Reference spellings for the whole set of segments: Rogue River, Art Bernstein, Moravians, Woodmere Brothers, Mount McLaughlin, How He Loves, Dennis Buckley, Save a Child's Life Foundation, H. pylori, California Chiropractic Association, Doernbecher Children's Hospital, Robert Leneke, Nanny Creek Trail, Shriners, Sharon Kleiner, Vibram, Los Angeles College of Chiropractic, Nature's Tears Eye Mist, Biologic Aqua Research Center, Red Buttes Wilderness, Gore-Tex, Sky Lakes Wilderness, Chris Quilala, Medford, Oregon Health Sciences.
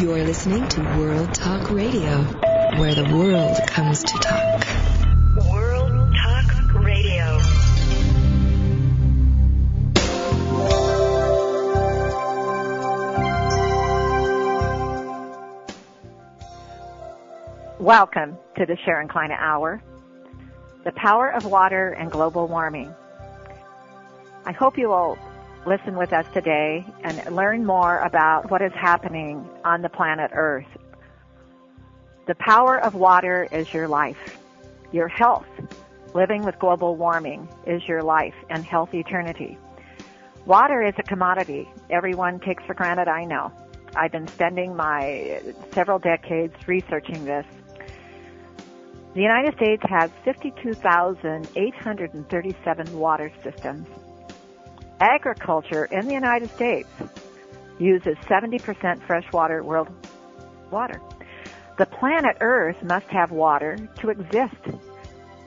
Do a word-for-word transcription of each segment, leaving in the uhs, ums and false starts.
You're listening to World Talk Radio, where the world comes to talk. World Talk Radio. Welcome to the Sharon Kleiner Hour, the power of water and global warming. I hope you all listen with us today and learn more about what is happening on the planet Earth. The power of water is your life. Your health, living with global warming, is your life and health eternity. Water is a commodity everyone takes for granted, I know. I've been spending my several decades researching this. The United States has fifty-two thousand eight hundred thirty-seven water systems. Agriculture in the United States uses seventy percent freshwater world water. The planet Earth must have water to exist.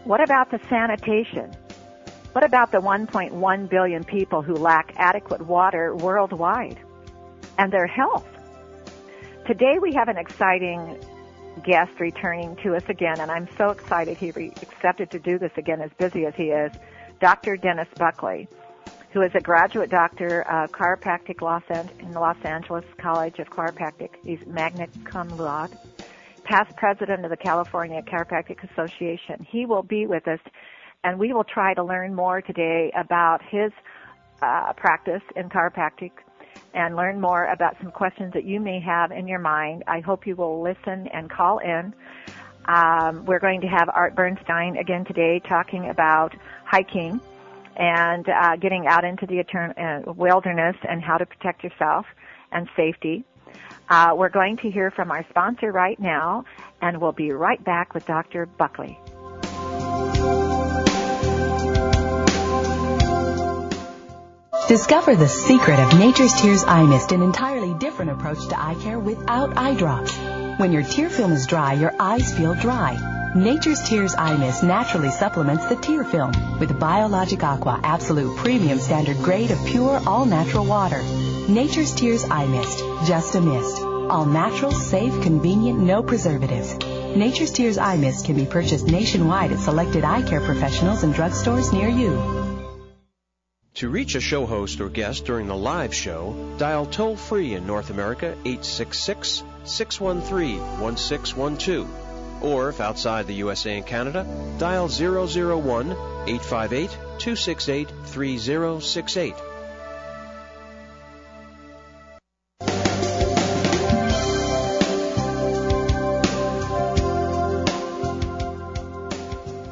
What about the sanitation? What about the one point one billion people who lack adequate water worldwide? And their health? Today we have an exciting guest returning to us again, and I'm so excited he re- accepted to do this again, as busy as he is, Doctor Dennis Buckley, who is a graduate doctor of chiropractic in the Los Angeles College of Chiropractic. He's magna cum laude, past president of the California Chiropractic Association. He will be with us, and we will try to learn more today about his uh, practice in chiropractic and learn more about some questions that you may have in your mind. I hope you will listen and call in. Um, we're going to have Art Bernstein again today talking about hiking and uh getting out into the etern- uh, wilderness and how to protect yourself and safety. Uh We're going to hear from our sponsor right now, and we'll be right back with Doctor Buckley. Discover the secret of Nature's Tears Eye Mist, an entirely different approach to eye care without eye drops. When your tear film is dry, your eyes feel dry. Nature's Tears Eye Mist naturally supplements the tear film with Biologic Aqua Absolute Premium Standard Grade of pure, all-natural water. Nature's Tears Eye Mist, just a mist. All natural, safe, convenient, no preservatives. Nature's Tears Eye Mist can be purchased nationwide at selected eye care professionals and drugstores near you. To reach a show host or guest during the live show, dial toll-free in North America eight six six, six one three, one six one two. Or, if outside the U S A and Canada, dial zero zero one, eight five eight, two six eight, three zero six eight.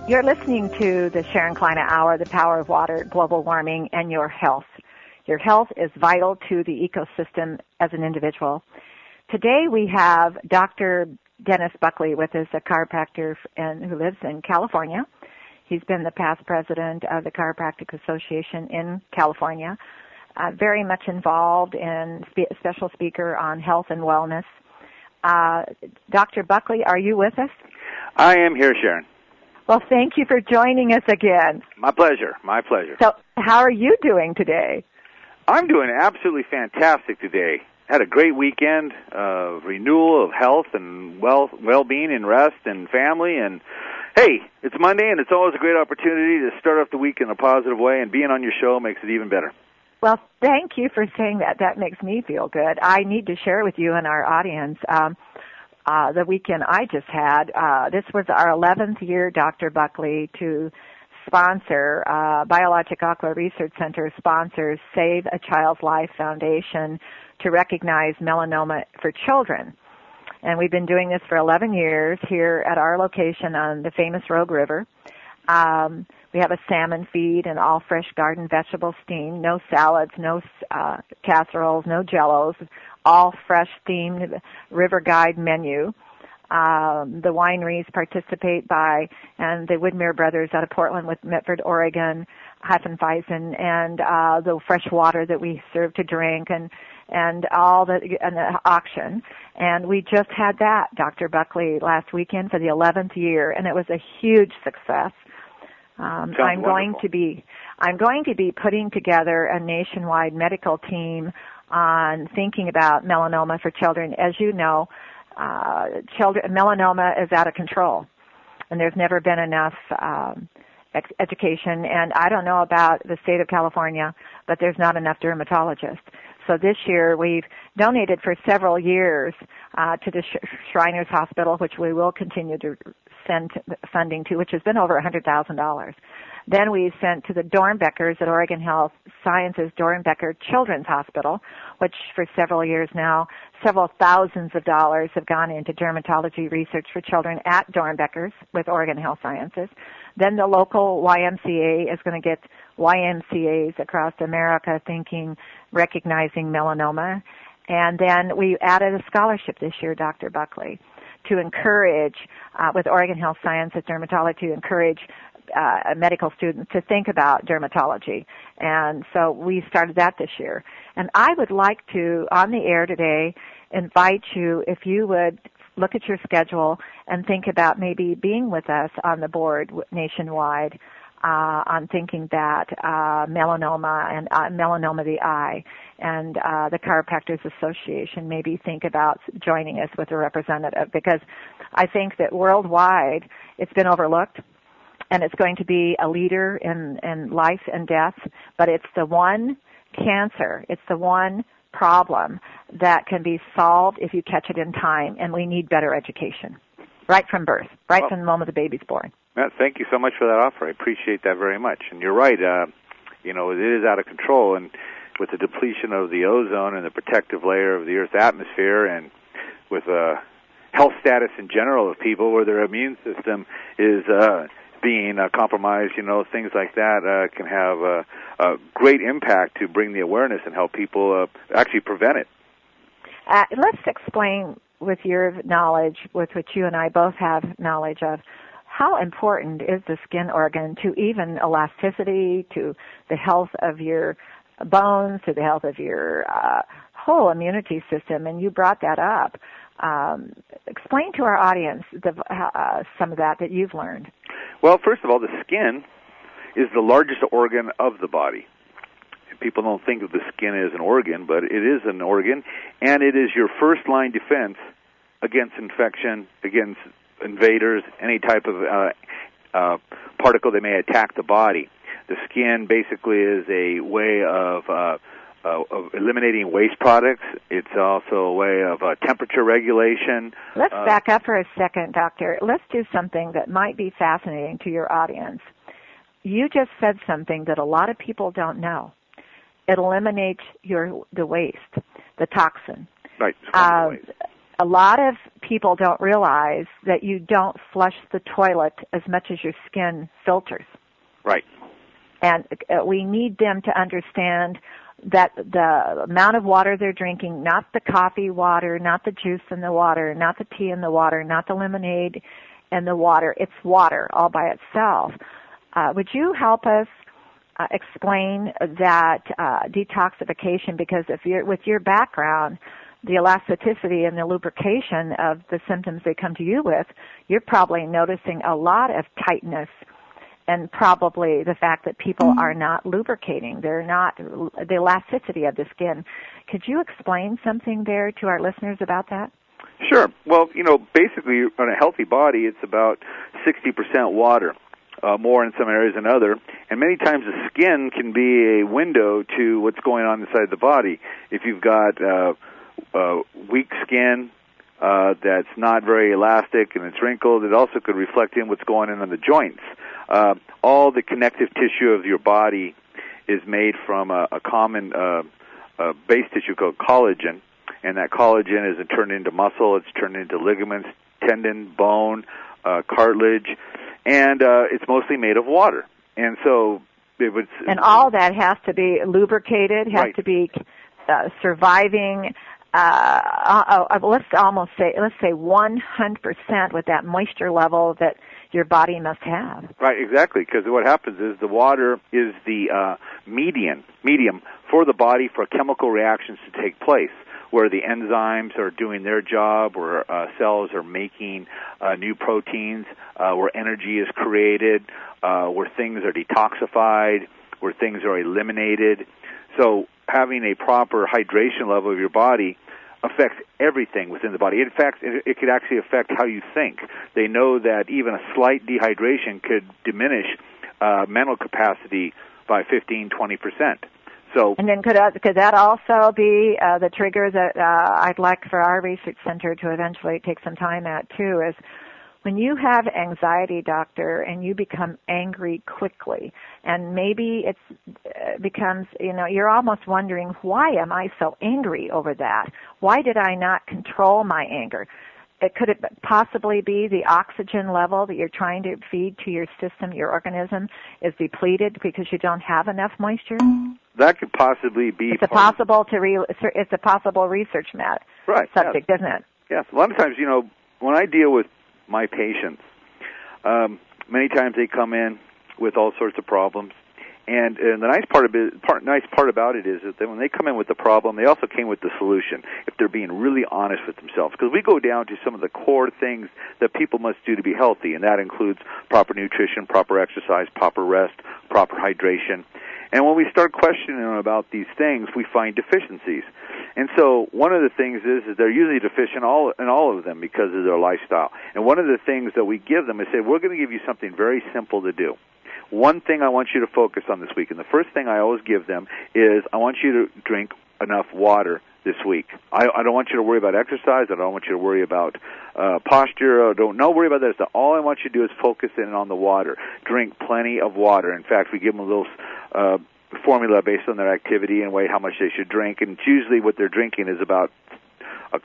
You're listening to the Sharon Kleiner Hour, the power of water, global warming, and your health. Your health is vital to the ecosystem as an individual. Today we have Doctor Dennis Buckley with us, a chiropractor and who lives in California. He's been the past president of the Chiropractic Association in California, uh, very much involved in spe- special speaker on health and wellness. Uh, Doctor Buckley, are you with us? I am here, Sharon. Well, thank you for joining us again. My pleasure. My pleasure. So how are you doing today? I'm doing absolutely fantastic today. Had a great weekend of renewal of health and well, well-being and rest and family. And, hey, it's Monday, and it's always a great opportunity to start off the week in a positive way, and being on your show makes it even better. Well, thank you for saying that. That makes me feel good. I need to share with you and our audience um, uh, the weekend I just had. Uh, this was our eleventh year, Doctor Buckley, to sponsor, uh, Biologic Aqua Research Center sponsors Save a Child's Life Foundation to recognize melanoma for children. And we've been doing this for eleven years here at our location on the famous Rogue River. Um, we have a salmon feed and all fresh garden vegetable steam, no salads, no uh, casseroles, no jellos, all fresh steamed river guide menu. Um, the wineries participate by, and the Woodmere Brothers out of Portland with Medford, Oregon, Hefeweizen, and uh, the fresh water that we serve to drink, and and all the and the auction. And we just had that, Doctor Buckley, last weekend for the eleventh year, and it was a huge success. Um, I'm wonderful. going to be I'm going to be putting together a nationwide medical team on thinking about melanoma for children. As you know, uh, children, melanoma is out of control, and there's never been enough um, ex- education. And I don't know about the state of California, but there's not enough dermatologists. So this year we've donated for several years uh, to the Sh- Shriners Hospital, which we will continue to send funding to, which has been over one hundred thousand dollars. Then we sent to the Doernbechers at Oregon Health Sciences Doernbecher Children's Hospital, which for several years now, several thousands of dollars have gone into dermatology research for children at Doernbechers with Oregon Health Sciences. Then the local Y M C A is going to get Y M C As across America thinking, recognizing melanoma. And then we added a scholarship this year, Doctor Buckley, to encourage, uh, with Oregon Health Sciences Dermatology, to encourage Uh, a medical student to think about dermatology. And so we started that this year. And I would like to, on the air today, invite you, if you would look at your schedule and think about maybe being with us on the board nationwide uh, on thinking that uh, melanoma and uh, melanoma the eye and uh, the Chiropractors Association, maybe think about joining us with a representative, because I think that worldwide it's been overlooked. And it's going to be a leader in, in life and death, but it's the one cancer, it's the one problem that can be solved if you catch it in time, and we need better education right from birth, right well, from the moment the baby's born. Matt, thank you so much for that offer. I appreciate that very much. And you're right, uh, you know, it is out of control, and with the depletion of the ozone and the protective layer of the Earth's atmosphere, and with uh, health status in general of people where their immune system is uh, being uh, compromised, you know, things like that uh, can have a, a great impact to bring the awareness and help people uh, actually prevent it. Uh, let's explain with your knowledge, with which you and I both have knowledge of, how important is the skin organ to even elasticity, to the health of your bones, to the health of your uh, whole immunity system, and you brought that up. Um, explain to our audience the, uh, some of that that you've learned. Well, first of all, the skin is the largest organ of the body. People don't think of the skin as an organ, but it is an organ, and it is your first-line defense against infection, against invaders, any type of uh, uh, particle that may attack the body. The skin basically is a way of... Uh, Uh, of eliminating waste products. It's also a way of uh, temperature regulation. Let's uh, back up for a second, Doctor. Let's do something that might be fascinating to your audience. You just said something that a lot of people don't know. It eliminates your the waste, the toxin. Right. Uh, a lot of people don't realize that you don't flush the toilet as much as your skin filters. Right. And uh, we need them to understand that the amount of water they're drinking, not the coffee water, not the juice in the water, not the tea in the water, not the lemonade in the water. It's water all by itself. Uh, would you help us uh, explain that uh, detoxification? Because if you're, with your background, the elasticity and the lubrication of the symptoms they come to you with, you're probably noticing a lot of tightness. And probably the fact that people are not lubricating, they're not, the elasticity of the skin. Could you explain something there to our listeners about that? Sure. Well, you know, basically on a healthy body, it's about sixty percent water, uh, more in some areas than other. And many times the skin can be a window to what's going on inside the body. If you've got uh, uh, weak skin, Uh, that's not very elastic and it's wrinkled, it also could reflect in what's going on in the joints. Uh, all the connective tissue of your body is made from a, a common uh, uh, base tissue called collagen, and that collagen is turned into muscle, it's turned into ligaments, tendon, bone, uh, cartilage, and uh, it's mostly made of water. And so it would... And all that has to be lubricated, has right. to be uh, surviving... Uh, let's almost say, let's say one hundred percent with that moisture level that your body must have. Right, exactly, because what happens is the water is the uh, medium, medium for the body for chemical reactions to take place, where the enzymes are doing their job, where uh, cells are making uh, new proteins, uh, where energy is created, uh, where things are detoxified, where things are eliminated. So having a proper hydration level of your body affects everything within the body. In fact, it, it could actually affect how you think. They know that even a slight dehydration could diminish uh, mental capacity by fifteen, twenty percent. So, and then could, uh, could that also be uh, the trigger that uh, I'd like for our research center to eventually take some time at, too, is when you have anxiety, doctor, and you become angry quickly, and maybe it uh, becomes, you know, you're almost wondering, why am I so angry over that? Why did I not control my anger? It, could it possibly be the oxygen level that you're trying to feed to your system, your organism, is depleted because you don't have enough moisture? That could possibly be. It's a possible to re- it's a possible research mat right, subject, yes. Isn't it? Yes. A lot of times, you know, when I deal with my patients, um, many times they come in with all sorts of problems, and, and the nice part of it, part, nice part about it is that when they come in with the problem, they also came with the solution. If they're being really honest with themselves, because we go down to some of the core things that people must do to be healthy, and that includes proper nutrition, proper exercise, proper rest, proper hydration. And when we start questioning them about these things, we find deficiencies. And so one of the things is, is they're usually deficient all, in all of them because of their lifestyle. And one of the things that we give them is say, we're going to give you something very simple to do. One thing I want you to focus on this week, and the first thing I always give them is I want you to drink enough water this week. I, I don't want you to worry about exercise. I don't want you to worry about uh, posture. I don't no worry about that. So all I want you to do is focus in on the water. Drink plenty of water. In fact, we give them a little uh, formula based on their activity and weight, how much they should drink. And usually what they're drinking is about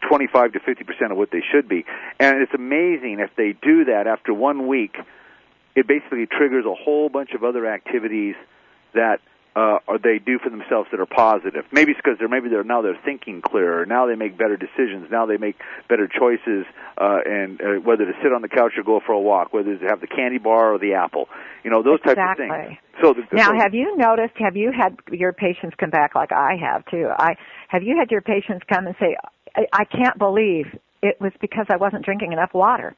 twenty-five to fifty percent of what they should be. And it's amazing if they do that after one week, it basically triggers a whole bunch of other activities that Uh, or they do for themselves that are positive. Maybe it's because they're maybe they're now they're thinking clearer. Now they make better decisions. Now they make better choices, uh, and uh, whether to sit on the couch or go for a walk, whether to have the candy bar or the apple, you know, those exactly. types of things. So the, the, now, so, have you noticed? Have you had your patients come back like I have too? I have you had your patients come and say, I, I can't believe it was because I wasn't drinking enough water.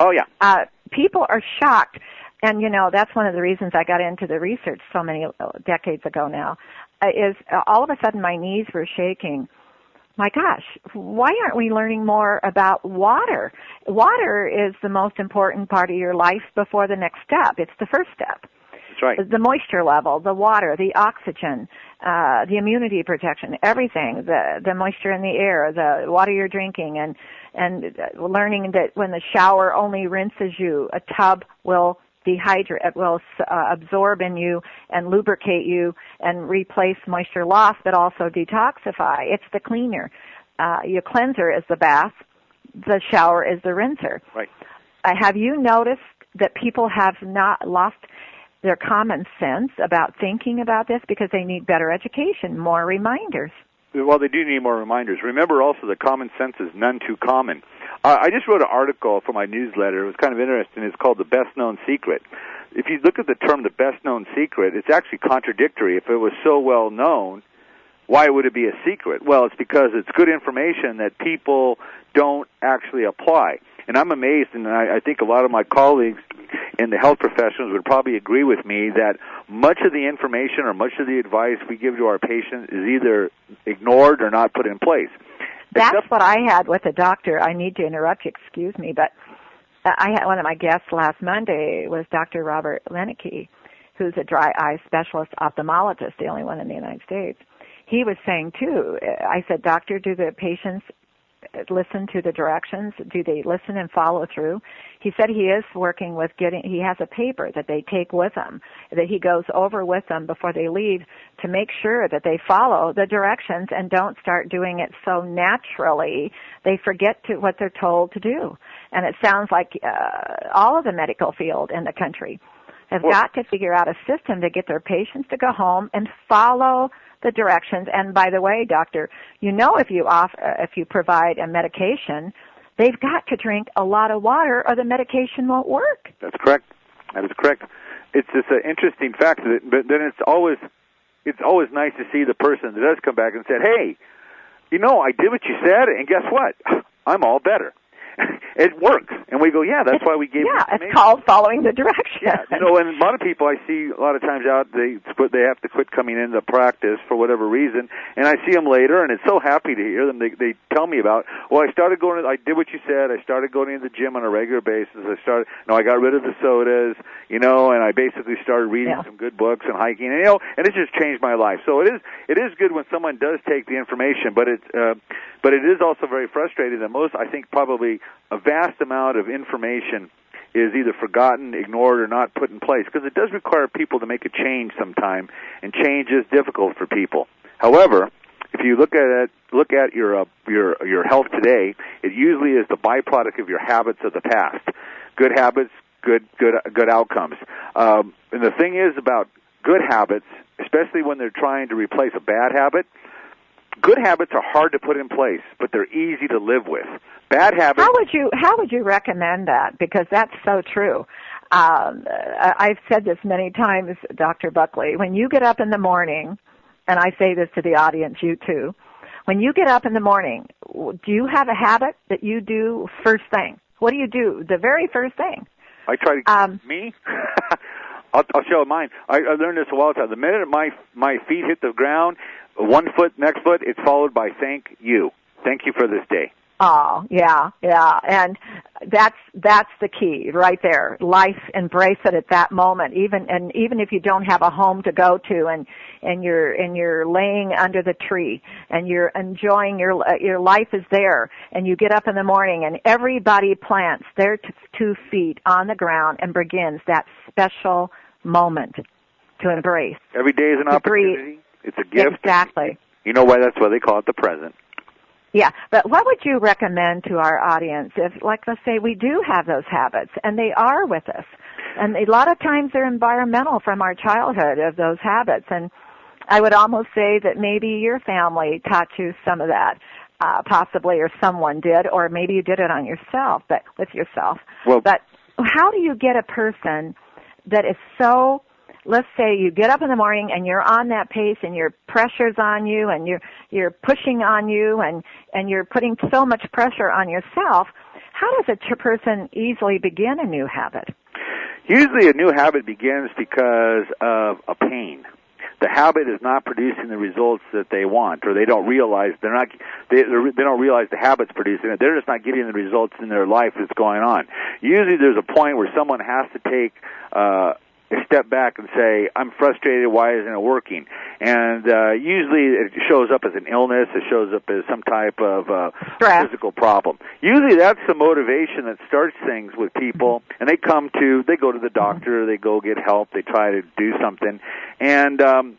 Oh yeah, uh, people are shocked. And, you know, that's one of the reasons I got into the research so many decades ago now, is all of a sudden my knees were shaking. My gosh, why aren't we learning more about water? Water is the most important part of your life before the next step. It's the first step. That's right. The moisture level, the water, the oxygen, uh, the immunity protection, everything, the, the moisture in the air, the water you're drinking, and, and learning that when the shower only rinses you, a tub will dehydrate, it will uh, absorb in you and lubricate you and replace moisture loss, but also detoxify. It's the cleaner. Uh, your cleanser is the bath. The shower is the rinser. Right. Uh, have you noticed that people have not lost their common sense about thinking about this because they need better education, more reminders? Well, they do need more reminders. Remember also that common sense is none too common. Uh, I just wrote an article for my newsletter. It was kind of interesting. It's called The Best Known Secret. If you look at the term the best known secret, it's actually contradictory. If it was so well known, why would it be a secret? Well, it's because it's good information that people don't actually apply. And I'm amazed, and I, I think a lot of my colleagues in the health professions would probably agree with me that much of the information or much of the advice we give to our patients is either ignored or not put in place. That's Except- what I had with a doctor. I need to interrupt you, excuse me, but I had one of my guests last Monday was Doctor Robert Leneke, who's a dry eye specialist ophthalmologist, the only one in the United States. He was saying, too, I said, doctor, do the patients listen to the directions? Do they listen and follow through? He said he is working with getting, he has a paper that they take with them, that he goes over with them before they leave to make sure that they follow the directions and don't start doing it so naturally they forget to what they're told to do. And it sounds like uh, all of the medical field in the country have well, got to figure out a system to get their patients to go home and follow the directions. And by the way, doctor, you know if you offer, if you provide a medication, they've got to drink a lot of water or the medication won't work. That's correct. That is correct. It's just an interesting fact, but then it's always it's always nice to see the person that does come back and said, hey, you know, I did what you said, and guess what? I'm all better. It works. And we go, yeah, that's it's, why we gave yeah, it. Yeah, it's called following the directions. Yeah, you know, and a lot of people I see a lot of times out, they they have to quit coming into practice for whatever reason, and I see them later, and it's so happy to hear them. They, they tell me about, well, I started going, to, I did what you said, I started going to the gym on a regular basis, I started, you know, I got rid of the sodas, you know, and I basically started reading yeah. some good books and hiking, and, you know, and it just changed my life. So it is it is good when someone does take the information, but it, uh, but it is also very frustrating that most, I think probably a vast amount of information is either forgotten, ignored, or not put in place, because it does require people to make a change sometime, and change is difficult for people. However, if you look at it, look at your uh, your your health today, it usually is the byproduct of your habits of the past. Good habits, good good good outcomes. Um, and the thing is about good habits, especially when they're trying to replace a bad habit. Good habits are hard to put in place, but they're easy to live with. Bad habits. How would you How would you recommend that? Because that's so true. Um, I've said this many times, Doctor Buckley. When you get up in the morning, and I say this to the audience, you too. When you get up in the morning, do you have a habit that you do first thing? What do you do? The very first thing. I try to. Um, me. I'll, I'll show mine. I, I learned this a while ago. The minute my my feet hit the ground, one foot, next foot, it's followed by thank you. Thank you for this day. Oh, yeah, yeah. And that's that's the key right there. Life, embrace it at that moment. Even and even if you don't have a home to go to and and you're and you're laying under the tree and you're enjoying your your life is there, and you get up in the morning and everybody plants their t- two feet on the ground and begins that special moment to embrace. Every day is an opportunity. Breathe. It's a gift. Exactly. You know why? That's why they call it the present. Yeah, but what would you recommend to our audience if, like, let's say we do have those habits and they are with us, and a lot of times they're environmental from our childhood of those habits, and I would almost say that maybe your family taught you some of that, uh, possibly, or someone did, or maybe you did it on yourself, but with yourself. Well, but how do you get a person that is so? Let's say you get up in the morning and you're on that pace and your pressure's on you and you're you're pushing on you and, and you're putting so much pressure on yourself. How does a person easily begin a new habit? Usually a new habit begins because of a pain. The habit is not producing the results that they want, or they don't realize they're not. They, they don't realize the habit's producing it. They're just not getting the results in their life that's going on. Usually, there's a point where someone has to take. Uh, step back and say, I'm frustrated, why isn't it working? And uh, usually it shows up as an illness, it shows up as some type of uh, physical problem. Usually that's the motivation that starts things with people, and they come to, they go to the doctor, they go get help, they try to do something, and... Um,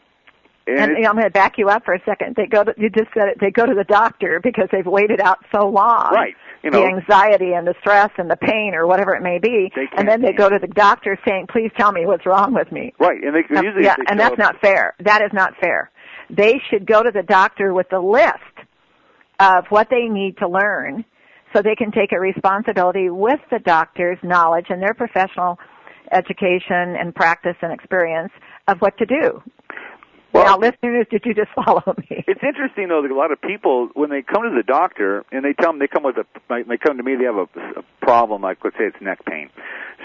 And, and I'm going to back you up for a second. They go to, you just said it, they go to the doctor because they've waited out so long. Right. You know, the anxiety and the stress and the pain or whatever it may be. And then they go to the doctor saying, please tell me what's wrong with me. Right. And they can usually yeah, they and that's not fair. That is not fair. They should go to the doctor with a list of what they need to learn so they can take a responsibility with the doctor's knowledge and their professional education and practice and experience of what to do. Well, now, listeners, did you just follow me? It's interesting, though, that a lot of people, when they come to the doctor, and they tell them they come with a, they come to me, they have a, a problem, like let's say it's neck pain.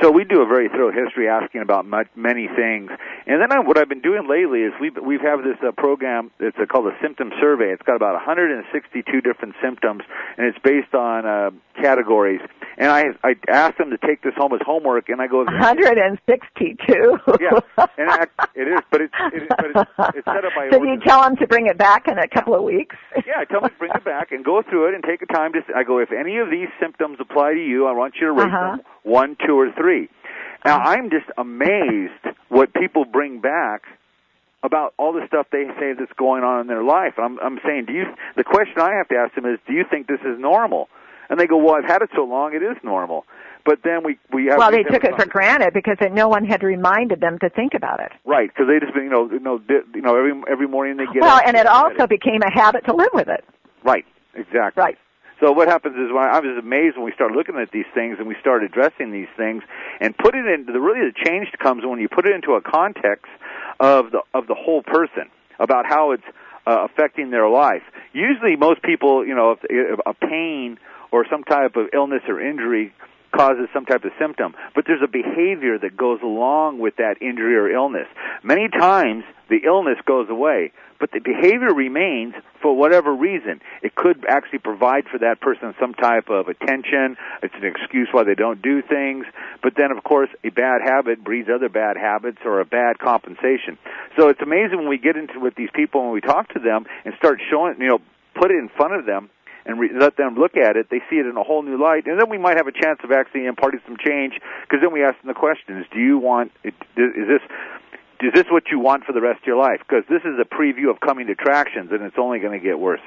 So we do a very thorough history, asking about much, many things. And then I, what I've been doing lately is we've we've have this uh, program. It's uh, called a symptom survey. It's got about one hundred sixty-two different symptoms, and it's based on uh, categories. And I I ask them to take this home as homework, and I go one hundred sixty-two. Yeah, and I, it is, but it's it, but it's. It's set up by so you tell them to bring it back in a couple of weeks? Yeah, I tell them to bring it back and go through it and take a time to – I go, if any of these symptoms apply to you, I want you to rate uh-huh. them one, two, or three. Now, uh-huh. I'm just amazed what people bring back about all the stuff they say that's going on in their life. I'm, I'm saying, do you? The question I have to ask them is, do you think this is normal? And they go, well, I've had it so long, it is normal. But then we, we have... Well, they took it for granted because no one had reminded them to think about it. Right, because they just, you know, you know, you know, every every morning they get... Well, and it also became a habit to live with it. Right, exactly. Right. So what happens is, when I was amazed when we started looking at these things and we started addressing these things and put it into... The, really, the change comes when you put it into a context of the of the whole person, about how it's uh, affecting their life. Usually most people, you know, if, if a pain... or some type of illness or injury causes some type of symptom, but there's a behavior that goes along with that injury or illness. Many times the illness goes away, but the behavior remains for whatever reason. It could actually provide for that person some type of attention. It's an excuse why they don't do things. But then, of course, a bad habit breeds other bad habits or a bad compensation. So it's amazing when we get into with these people and we talk to them and start showing, you know, put it in front of them, and re- let them look at it, they see it in a whole new light, and then we might have a chance of actually imparting some change, because then we ask them the questions, do you want, it, is this is this what you want for the rest of your life? Because this is a preview of coming attractions, and it's only going to get worse.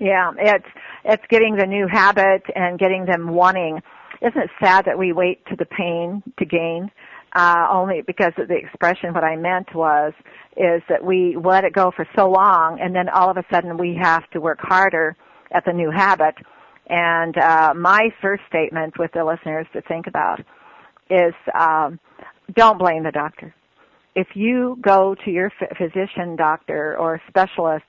Yeah, it's it's getting the new habit and getting them wanting. Isn't it sad that we wait to the pain to gain? Uh, only because of the expression, what I meant was, is that we let it go for so long, and then all of a sudden we have to work harder at the new habit. And uh, my first statement with the listeners to think about is um, don't blame the doctor. If you go to your f- physician, doctor, or specialist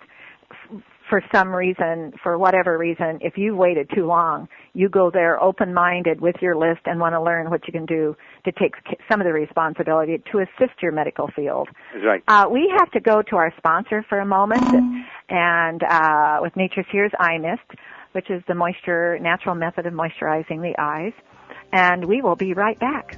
f- for some reason, for whatever reason, if you waited too long, you go there open-minded with your list and want to learn what you can do to take some of the responsibility to assist your medical field. That's right. Uh, we have to go to our sponsor for a moment, and uh, with Nature's Tears Eye Mist, which is the moisture natural method of moisturizing the eyes, and we will be right back.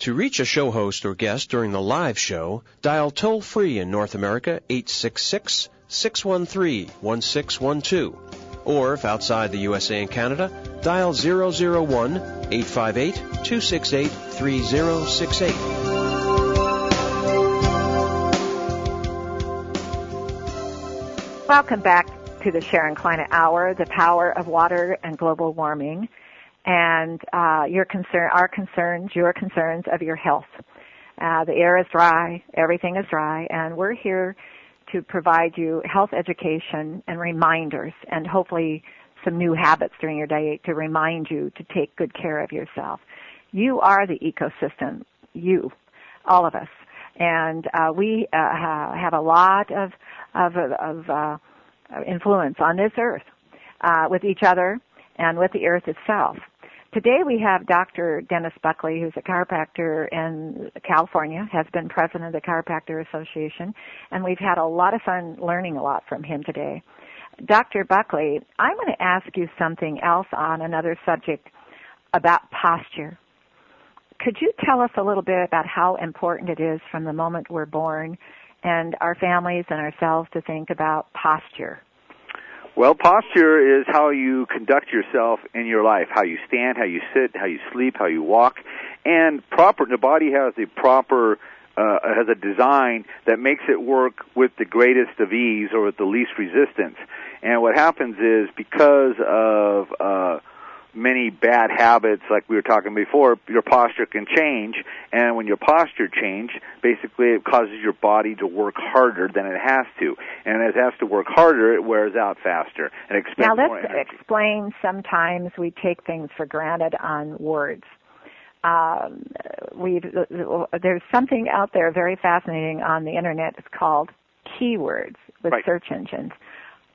To reach a show host or guest during the live show, dial toll-free in North America eight six six, six one three, one six one two. Or if outside the U S A and Canada, dial zero zero one, eight five eight, two six eight, three zero six eight. Welcome back to the Sharon Kleiner Hour, the power of water and global warming. And uh, your concern, our concerns, your concerns of your health. Uh, the air is dry, everything is dry, and we're here to provide you health education and reminders, and hopefully some new habits during your day to remind you to take good care of yourself. You are the ecosystem, you, all of us, and uh, we uh, have a lot of of, of uh, influence on this earth uh, with each other and with the earth itself. Today we have Doctor Dennis Buckley, who's a chiropractor in California, has been president of the Chiropractic Association, and we've had a lot of fun learning a lot from him today. Doctor Buckley, I'm going to ask you something else on another subject about posture. Could you tell us a little bit about how important it is from the moment we're born and our families and ourselves to think about posture? Well, posture is how you conduct yourself in your life, how you stand, how you sit, how you sleep, how you walk, and proper. The body has a proper, uh, has a design that makes it work with the greatest of ease or with the least resistance. And what happens is because of uh, many bad habits, like we were talking before, your posture can change, and when your posture changes, basically it causes your body to work harder than it has to, and as it has to work harder, it wears out faster and expends more energy. Now, let's explain, sometimes we take things for granted on words. Um, we've, there's something out there very fascinating on the Internet. It's called keywords with right. search engines.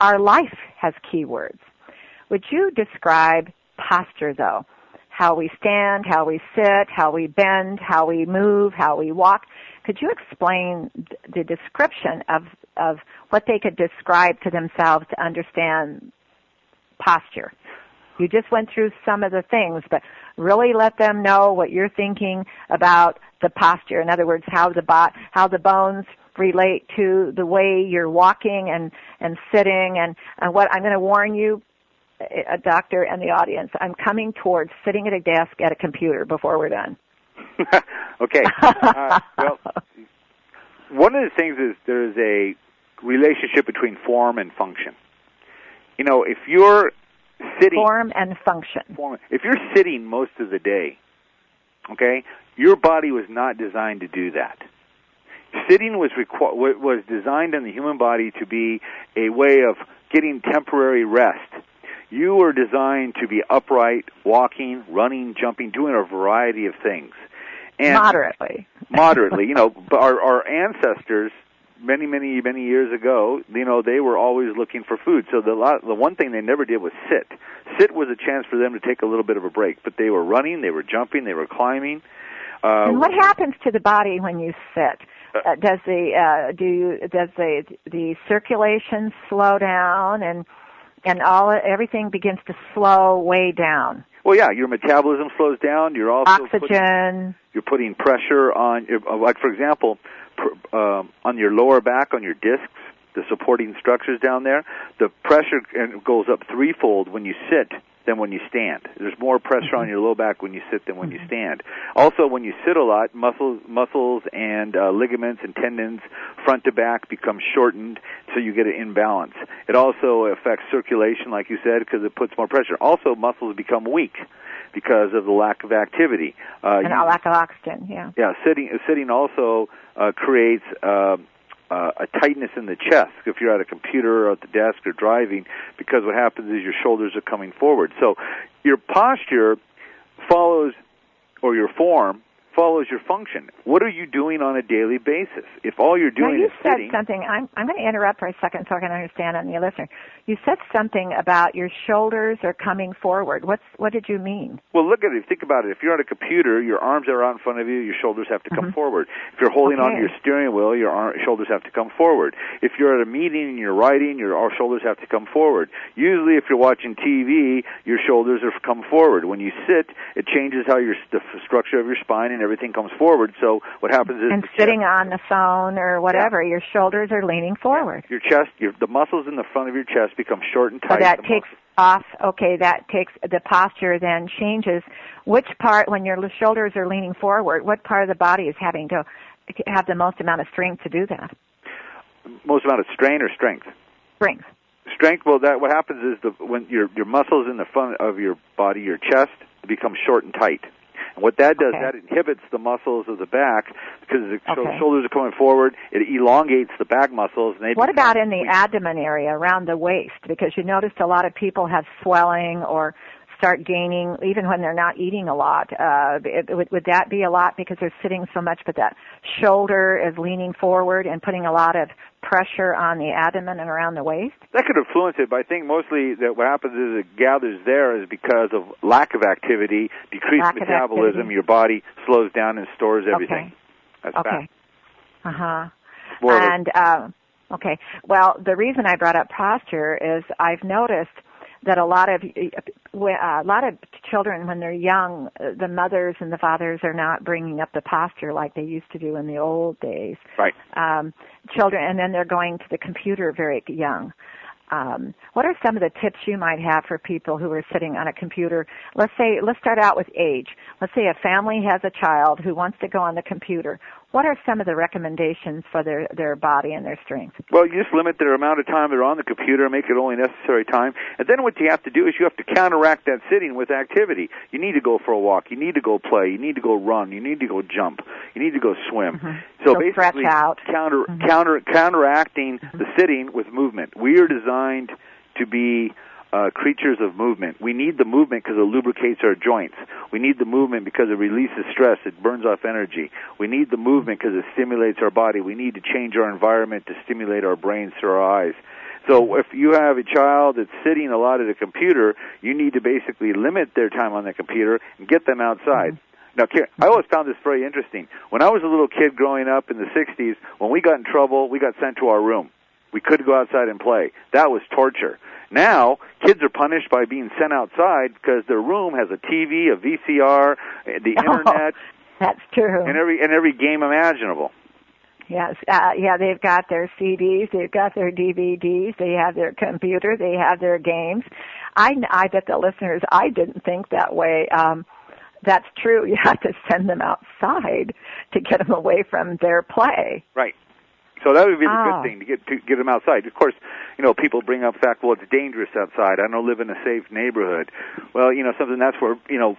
Our life has keywords. Would you describe posture, though, how we stand, how we sit, how we bend, how we move, how we walk? Could you explain the description of, of what they could describe to themselves to understand posture? You just went through some of the things, but really let them know what you're thinking about the posture. In other words, how the bo- how the bones relate to the way you're walking and, and sitting. And, and what I'm going to warn you, a doctor and the audience, I'm coming towards sitting at a desk at a computer before we're done. Okay. Uh, well, one of the things is there's a relationship between form and function. You know, if you're sitting... Form and function. Form, if you're sitting most of the day, okay, your body was not designed to do that. Sitting was requ- was designed in the human body to be a way of getting temporary rest. You were designed to be upright, walking, running, jumping, doing a variety of things. And moderately. Moderately. You know, our, our ancestors... Many, many, many years ago, you know, they were always looking for food. So the lot, the one thing they never did was sit. Sit was a chance for them to take a little bit of a break. But they were running, they were jumping, they were climbing. Uh, and what happens to the body when you sit? Uh, does the uh, do you, does the the circulation slow down and and all everything begins to slow way down? Well, yeah, your metabolism slows down. You're also oxygen. Putting, you're putting pressure on, like for example. Um, on your lower back, on your discs, the supporting structures down there, the pressure goes up threefold when you sit than when you stand. There's more pressure on your low back when you sit than when you stand. Also, when you sit a lot, muscles, muscles and uh, ligaments and tendons, front to back, become shortened, so you get an imbalance. It also affects circulation, like you said, because it puts more pressure. Also, muscles become weak because of the lack of activity. Uh, and a lack of oxygen, yeah. Yeah, sitting, sitting also uh, creates uh, uh, a tightness in the chest if you're at a computer or at the desk or driving, because what happens is your shoulders are coming forward. So your posture follows, or your form follows your function. What are you doing on a daily basis? If all you're doing now, you is said sitting... something. I'm, I'm going to interrupt for a second so I can understand on the listener. You said something about your shoulders are coming forward. What's What did you mean? Well, look at it. Think about it. If you're on a computer, your arms are out in front of you, your shoulders have to come mm-hmm. forward. If you're holding okay. on to your steering wheel, your arm, shoulders have to come forward. If you're at a meeting and you're writing, your shoulders have to come forward. Usually if you're watching T V, your shoulders have come forward. When you sit, it changes how your the structure of your spine and everything comes forward. So what happens is, and sitting on the phone or whatever, yeah. your shoulders are leaning forward. Your chest, your, the muscles in the front of your chest become short and tight. So that the takes muscles. off. Okay, that takes the posture then changes. Which part, when your shoulders are leaning forward, what part of the body is having to have the most amount of strength to do that? Most amount of strain or strength? Strength. Strength. Well, that what happens is the when your your muscles in the front of your body, your chest, become short and tight. And what that does, okay. that inhibits the muscles of the back because the okay. shoulders are coming forward. It elongates the back muscles. And they what about in the weak. abdomen area around the waist? Because you noticed a lot of people have swelling or start gaining, even when they're not eating a lot. Uh, it, would, would that be a lot because they're sitting so much, but that shoulder is leaning forward and putting a lot of pressure on the abdomen and around the waist? That could influence it, but I think mostly that what happens is it gathers there is because of lack of activity, decreased lack metabolism, activity. Your body slows down and stores everything. Okay. That's okay. Bad. Uh-huh. More and, um, okay. Well, the reason I brought up posture is I've noticed that a lot of a lot of children, when they're young, the mothers and the fathers are not bringing up the posture like they used to do in the old days. Right. Um, children, and then they're going to the computer very young. Um, what are some of the tips you might have for people who are sitting on a computer? Let's say, let's start out with age. Let's say a family has a child who wants to go on the computer. What are some of the recommendations for their, their body and their strength? Well, you just limit their amount of time they're on the computer, make it only necessary time. And then what you have to do is you have to counteract that sitting with activity. You need to go for a walk. You need to go play. You need to go run. You need to go jump. You need to go swim. Mm-hmm. So, so basically, out. Counter, mm-hmm. counter, counteracting mm-hmm. the sitting with movement. We are designed to be... Uh, creatures of movement. We need the movement because it lubricates our joints. We need the movement because it releases stress. It burns off energy. We need the movement because it stimulates our body. We need to change our environment to stimulate our brains through our eyes. So if you have a child that's sitting a lot at a computer, you need to basically limit their time on the computer and get them outside. Mm-hmm. Now, I always found this very interesting. When I was a little kid growing up in the sixties, when we got in trouble, we got sent to our room. We couldn't go outside and play. That was torture. Now, kids are punished by being sent outside because their room has a T V, a V C R, the internet. Oh, that's true. And every, and every game imaginable. Yes, uh, yeah, they've got their C Ds, they've got their D V Ds, they have their computer, they have their games. I, I bet the listeners, I didn't think that way. Um, that's true. You have to send them outside to get them away from their play. Right. So that would be the oh. good thing, to get to get them outside. Of course, you know, people bring up the fact, well, it's dangerous outside. I don't live in a safe neighborhood. Well, you know, something that's where, you know,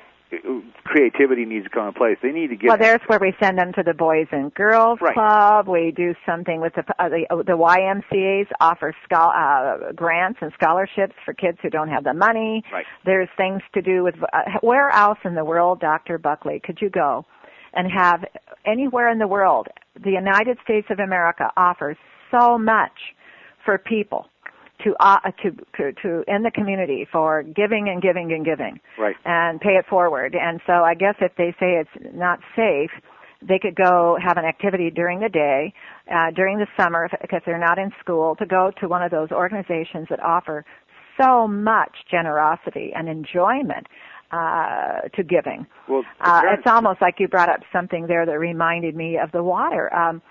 creativity needs to come in place. They need to get... Well, there's where we send them to the Boys and Girls right. Club. We do something with the uh, the, the Y M C As, offer schol- uh, grants and scholarships for kids who don't have the money. Right. There's things to do with... Uh, where else in the world, Doctor Buckley, could you go and have anywhere in the world? The United States of America offers so much for people to uh, to to in the community for giving and giving and giving, right? And pay it forward. And so I guess if they say it's not safe, they could go have an activity during the day, uh, during the summer, because they're not in school, to go to one of those organizations that offer so much generosity and enjoyment Uh, to giving. Well, uh, it's almost like you brought up something there that reminded me of the water. Um,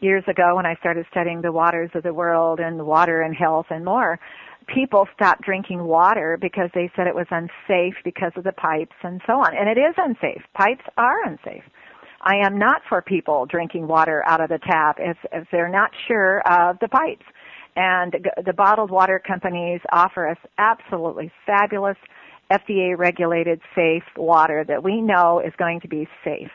years ago when I started studying the waters of the world and water and health and more, people stopped drinking water because they said it was unsafe because of the pipes and so on. And it is unsafe. Pipes are unsafe. I am not for people drinking water out of the tap if, if they're not sure of the pipes. And the bottled water companies offer us absolutely fabulous F D A-regulated, safe water that we know is going to be safe.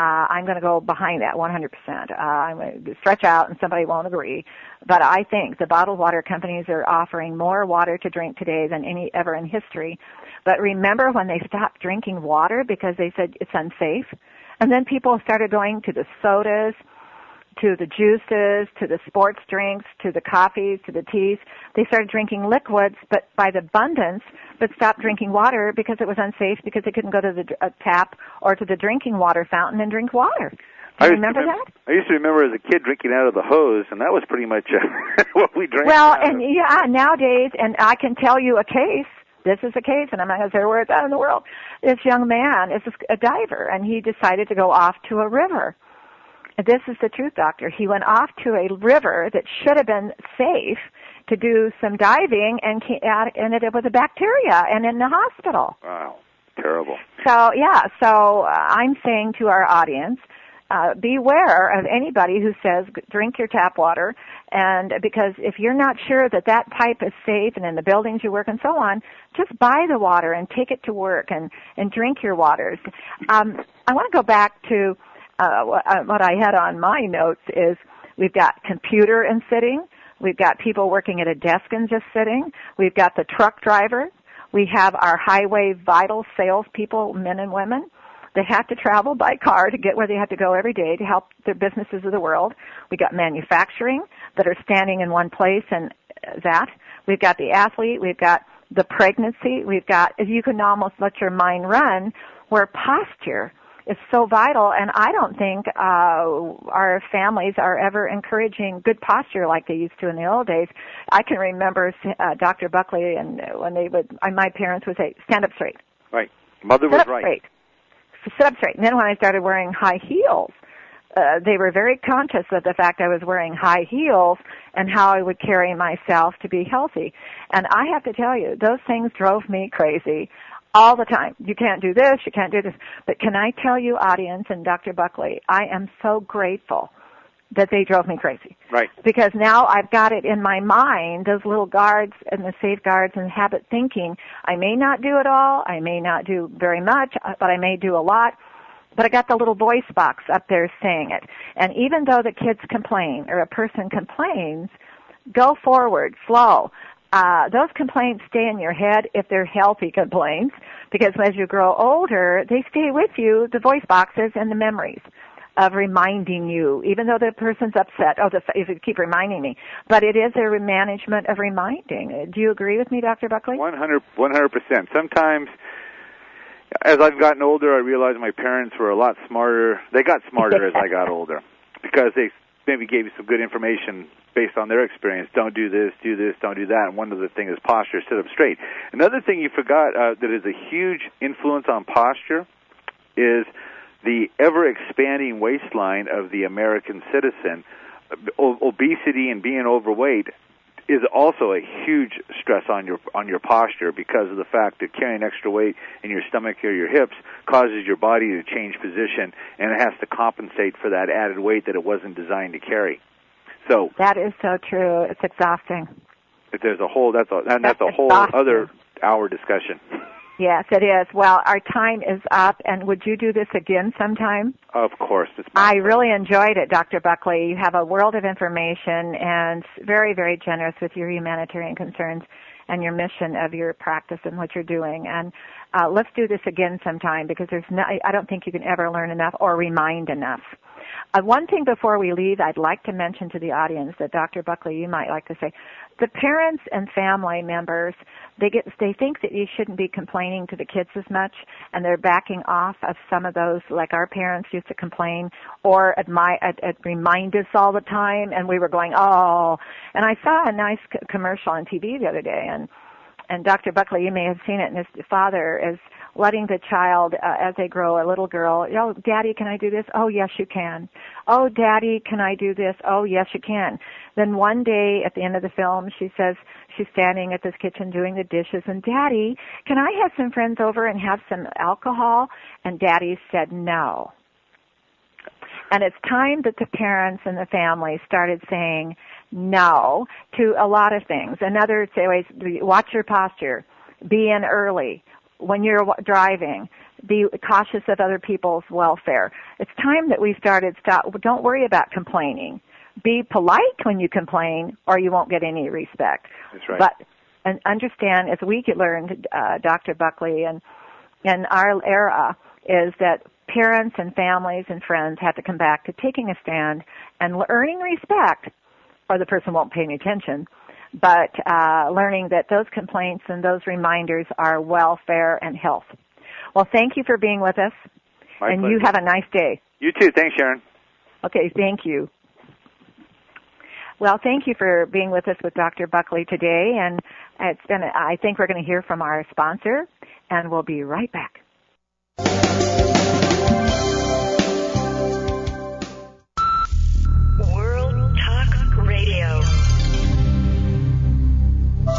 Uh, I'm going to go behind that one hundred percent. Uh, I'm going to stretch out, and somebody won't agree. But I think the bottled water companies are offering more water to drink today than any ever in history. But remember when they stopped drinking water because they said it's unsafe? And then people started going to the sodas, to the juices, to the sports drinks, to the coffees, to the teas. They started drinking liquids, but by the abundance, but stopped drinking water because it was unsafe, because they couldn't go to the tap or to the drinking water fountain and drink water. Do you remember, remember that? I used to remember as a kid drinking out of the hose, and that was pretty much uh, what we drank. Well, out and of. yeah, nowadays, and I can tell you a case. This is the case, and I'm not going to say where it's out in the world. This young man is a diver, and he decided to go off to a river. This is the truth, doctor. He went off to a river that should have been safe to do some diving and ended up with a bacteria and in the hospital. Wow, terrible. So, yeah, so I'm saying to our audience, uh, beware of anybody who says drink your tap water, and because if you're not sure that that pipe is safe and in the buildings you work and so on, just buy the water and take it to work and, and drink your waters. Um, I want to go back to... Uh, what I had on my notes is we've got computer and sitting. We've got people working at a desk and just sitting. We've got the truck driver. We have our highway vital salespeople, men and women. They have to travel by car to get where they have to go every day to help their businesses of the world. We've got manufacturing that are standing in one place and that. We've got the athlete. We've got the pregnancy. We've got, you can almost let your mind run, where posture is so vital, and I don't think uh, our families are ever encouraging good posture like they used to in the old days. I can remember uh, Doctor Buckley, and when they would, my parents would say, "Stand up straight." Right, mother was right. Straight. Sit up straight. And then when I started wearing high heels, uh, they were very conscious of the fact I was wearing high heels and how I would carry myself to be healthy. And I have to tell you, those things drove me crazy. All the time. You can't do this, you can't do this. But can I tell you, audience, and Doctor Buckley, I am so grateful that they drove me crazy. Right. Because now I've got it in my mind, those little guards and the safeguards and habit thinking. I may not do it all, I may not do very much, but I may do a lot. But I got the little voice box up there saying it. And even though the kids complain or a person complains, go forward, slow. Uh, those complaints stay in your head if they're healthy complaints, because as you grow older, they stay with you, the voice boxes and the memories of reminding you, even though the person's upset. Oh, the, if you keep reminding me. But it is a management of reminding. Do you agree with me, Doctor Buckley? one hundred percent. Sometimes, as I've gotten older, I realize my parents were a lot smarter. They got smarter as I got older, because they maybe gave you some good information based on their experience. Don't do this, do this, don't do that. And one other thing is posture, sit up straight. Another thing you forgot uh, that is a huge influence on posture is the ever-expanding waistline of the American citizen, obesity and being overweight is also a huge stress on your on your posture because of the fact that carrying extra weight in your stomach or your hips causes your body to change position, and it has to compensate for that added weight that it wasn't designed to carry. So that is so true. It's exhausting. If there's a whole that's a, and that's, that's a whole exhausting. Other hour discussion. Yes, it is. Well, our time is up, and would you do this again sometime? Of course. It's I pleasure. Really enjoyed it, Doctor Buckley. You have a world of information and very, very generous with your humanitarian concerns and your mission of your practice and what you're doing. And uh, let's do this again sometime because there's no, I don't think you can ever learn enough or remind enough. Uh, one thing before we leave, I'd like to mention to the audience that, Doctor Buckley, you might like to say, the parents and family members, they get they think that you shouldn't be complaining to the kids as much, and they're backing off of some of those, like our parents used to complain or admi- ad- ad- remind us all the time, and we were going, oh. And I saw a nice c- commercial on T V the other day, and, and Doctor Buckley, you may have seen it, and his father is letting the child, uh, as they grow, a little girl, oh, Daddy, can I do this? Oh, yes, you can. Oh, Daddy, can I do this? Oh, yes, you can. Then one day at the end of the film, she says she's standing at this kitchen doing the dishes, and Daddy, can I have some friends over and have some alcohol? And Daddy said no. And it's time that the parents and the family started saying no to a lot of things. Another way is watch your posture, be in early. When you're driving, be cautious of other people's welfare. It's time that we started stop. Don't worry about complaining. Be polite when you complain, or you won't get any respect. That's right. But and understand, as we learned, uh, Doctor Buckley, and and our era is that parents and families and friends have to come back to taking a stand and earning respect, or the person won't pay any attention. But uh, learning that those complaints and those reminders are welfare and health. Well, thank you for being with us. My and pleasure. You have a nice day. You too. Thanks, Sharon. Okay, thank you. Well, thank you for being with us with Doctor Buckley today. And it's been. A, I think we're going to hear from our sponsor, and we'll be right back. World Talk Radio.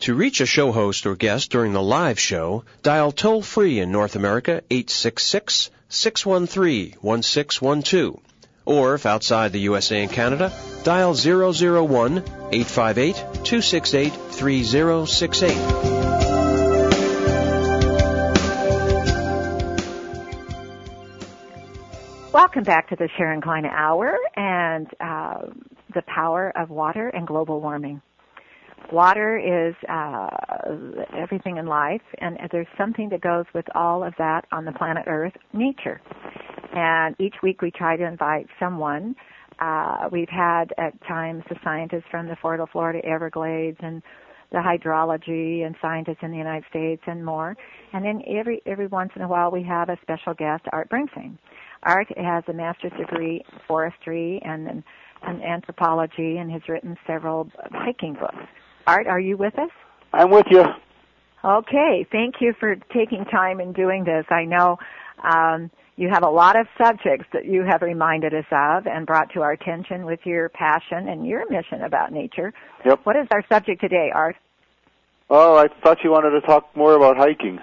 To reach a show host or guest during the live show, dial toll-free in North America eight six six, six one three, one six one two. Or if outside the U S A and Canada, dial zero zero one, eight five eight, two six eight, three zero six eight. Welcome back to the Sharon Kleiner Hour and uh, the power of water and global warming. Water is uh, everything in life, and there's something that goes with all of that on the planet Earth, nature. And each week we try to invite someone. Uh, we've had at times the scientists from the Florida Everglades and the hydrology and scientists in the United States and more. And then every every once in a while we have a special guest, Art Bernstein. Art has a master's degree in forestry and in, in anthropology, and has written several hiking books. Art, are you with us? I'm with you. Okay. Thank you for taking time and doing this. I know um, you have a lot of subjects that you have reminded us of and brought to our attention with your passion and your mission about nature. Yep. What is our subject today, Art? Oh, I thought you wanted to talk more about hiking.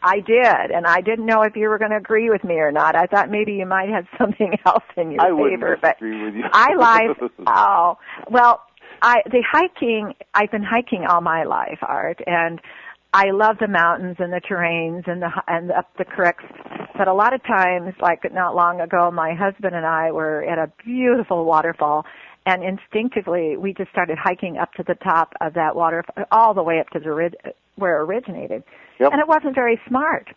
I did, and I didn't know if you were going to agree with me or not. I thought maybe you might have something else in your I favor. I agree with you. I like, oh, well, I, the hiking, I've been hiking all my life, Art, and I love the mountains and the terrains and the and up the creeks. But a lot of times, like not long ago, my husband and I were at a beautiful waterfall, and instinctively we just started hiking up to the top of that waterfall, all the way up to the where it originated. Yep. And it wasn't very smart.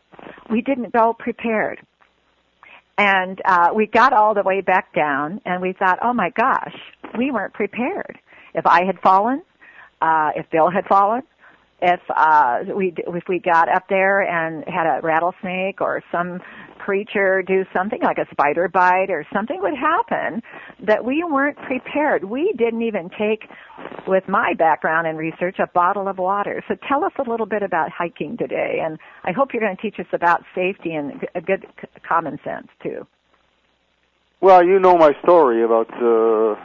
We didn't go prepared. And uh, we got all the way back down, and we thought, oh, my gosh, we weren't prepared. If I had fallen, uh, if Bill had fallen, if uh, we if we got up there and had a rattlesnake or some creature do something like a spider bite or something would happen that we weren't prepared. We didn't even take, with my background in research, a bottle of water. So tell us a little bit about hiking today, and I hope you're going to teach us about safety and a good common sense too. Well, you know my story about uh,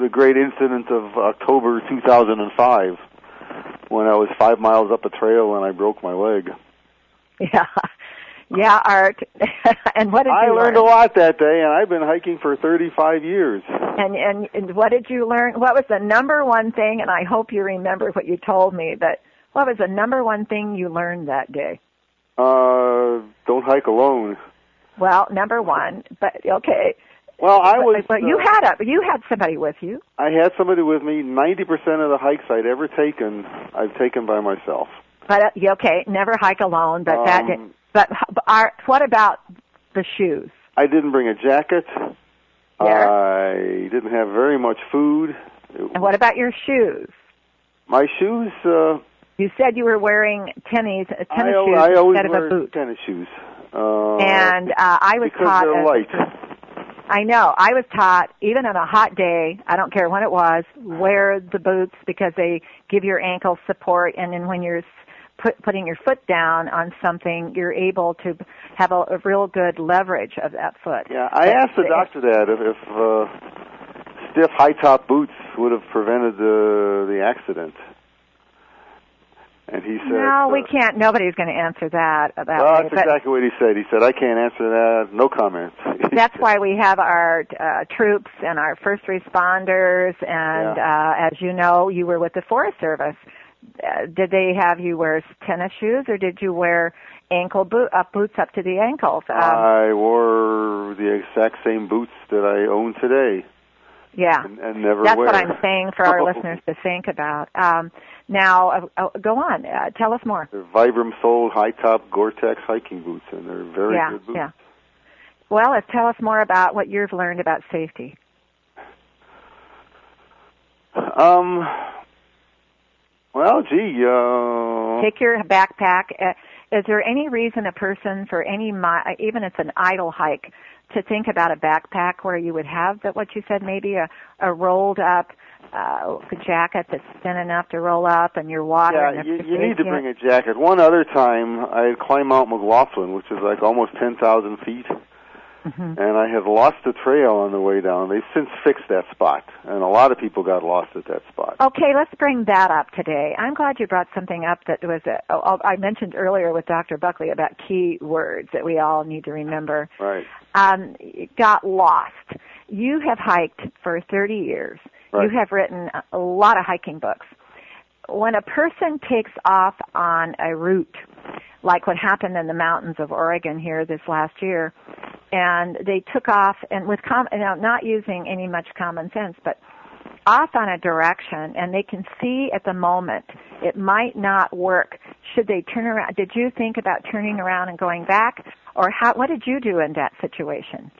the great incident of October two thousand five. When I was five miles up a trail and I broke my leg. Yeah. Yeah, Art. And what did I you learn? I learned a lot that day, and I've been hiking for thirty-five years. And, and and what did you learn? What was the number one thing, and I hope you remember what you told me, but what was the number one thing you learned that day? Uh, don't hike alone. Well, number one, but okay. Well, I was. But you had a, you had somebody with you. I had somebody with me. Ninety percent of the hikes I'd ever taken, I've taken by myself. But okay, never hike alone. But um, that. Didn't, but our, what about the shoes? I didn't bring a jacket. Yeah. I didn't have very much food. And what about your shoes? My shoes. Uh, you said you were wearing tennies, tennis I, shoes I always instead wear of a boot. Tennis shoes. Uh, and uh, I was because caught. They're light. I know. I was taught, even on a hot day, I don't care when it was, wear the boots because they give your ankle support, and then when you're put, putting your foot down on something, you're able to have a, a real good leverage of that foot. Yeah, I but asked the doctor that if, if uh, stiff, high-top boots would have prevented the, the accident. And he said, no, we uh, can't. Nobody's going to answer that. that well, way. That's but exactly what he said. He said, I can't answer that. No comment. That's why we have our uh, troops and our first responders. And yeah. uh, as you know, you were with the Forest Service. Uh, did they have you wear tennis shoes, or did you wear ankle boot, uh, boots up to the ankles? Um, I wore the exact same boots that I own today. Yeah, and, and never that's wear. What I'm saying for our listeners to think about. Um, now, uh, go on. Uh, tell us more. They're Vibram-soled, high-top Gore-Tex hiking boots, and they're very yeah, good boots. Yeah. Well, let's tell us more about what you've learned about safety. Um. Well, gee. Uh... Take your backpack. Uh, is there any reason a person for any, mi- even if it's an idle hike, to think about a backpack where you would have that, what you said, maybe a, a rolled up uh, jacket that's thin enough to roll up and your water. Yeah, and you, you need to bring a jacket. One other time I had climbed Mount McLaughlin, which is like almost ten thousand feet, mm-hmm. and I had lost the trail on the way down. They've since fixed that spot, and a lot of people got lost at that spot. Okay, let's bring that up today. I'm glad you brought something up that was, a, oh, I mentioned earlier with Doctor Buckley about key words that we all need to remember. Right. Um, got lost. You have hiked for thirty years. Right. You have written a lot of hiking books. When a person takes off on a route, like what happened in the mountains of Oregon here this last year, and they took off, and with com- now not using any much common sense, but off on a direction, and they can see at the moment it might not work. Should they turn around? Did you think about turning around and going back, or how? What did you do in that situation?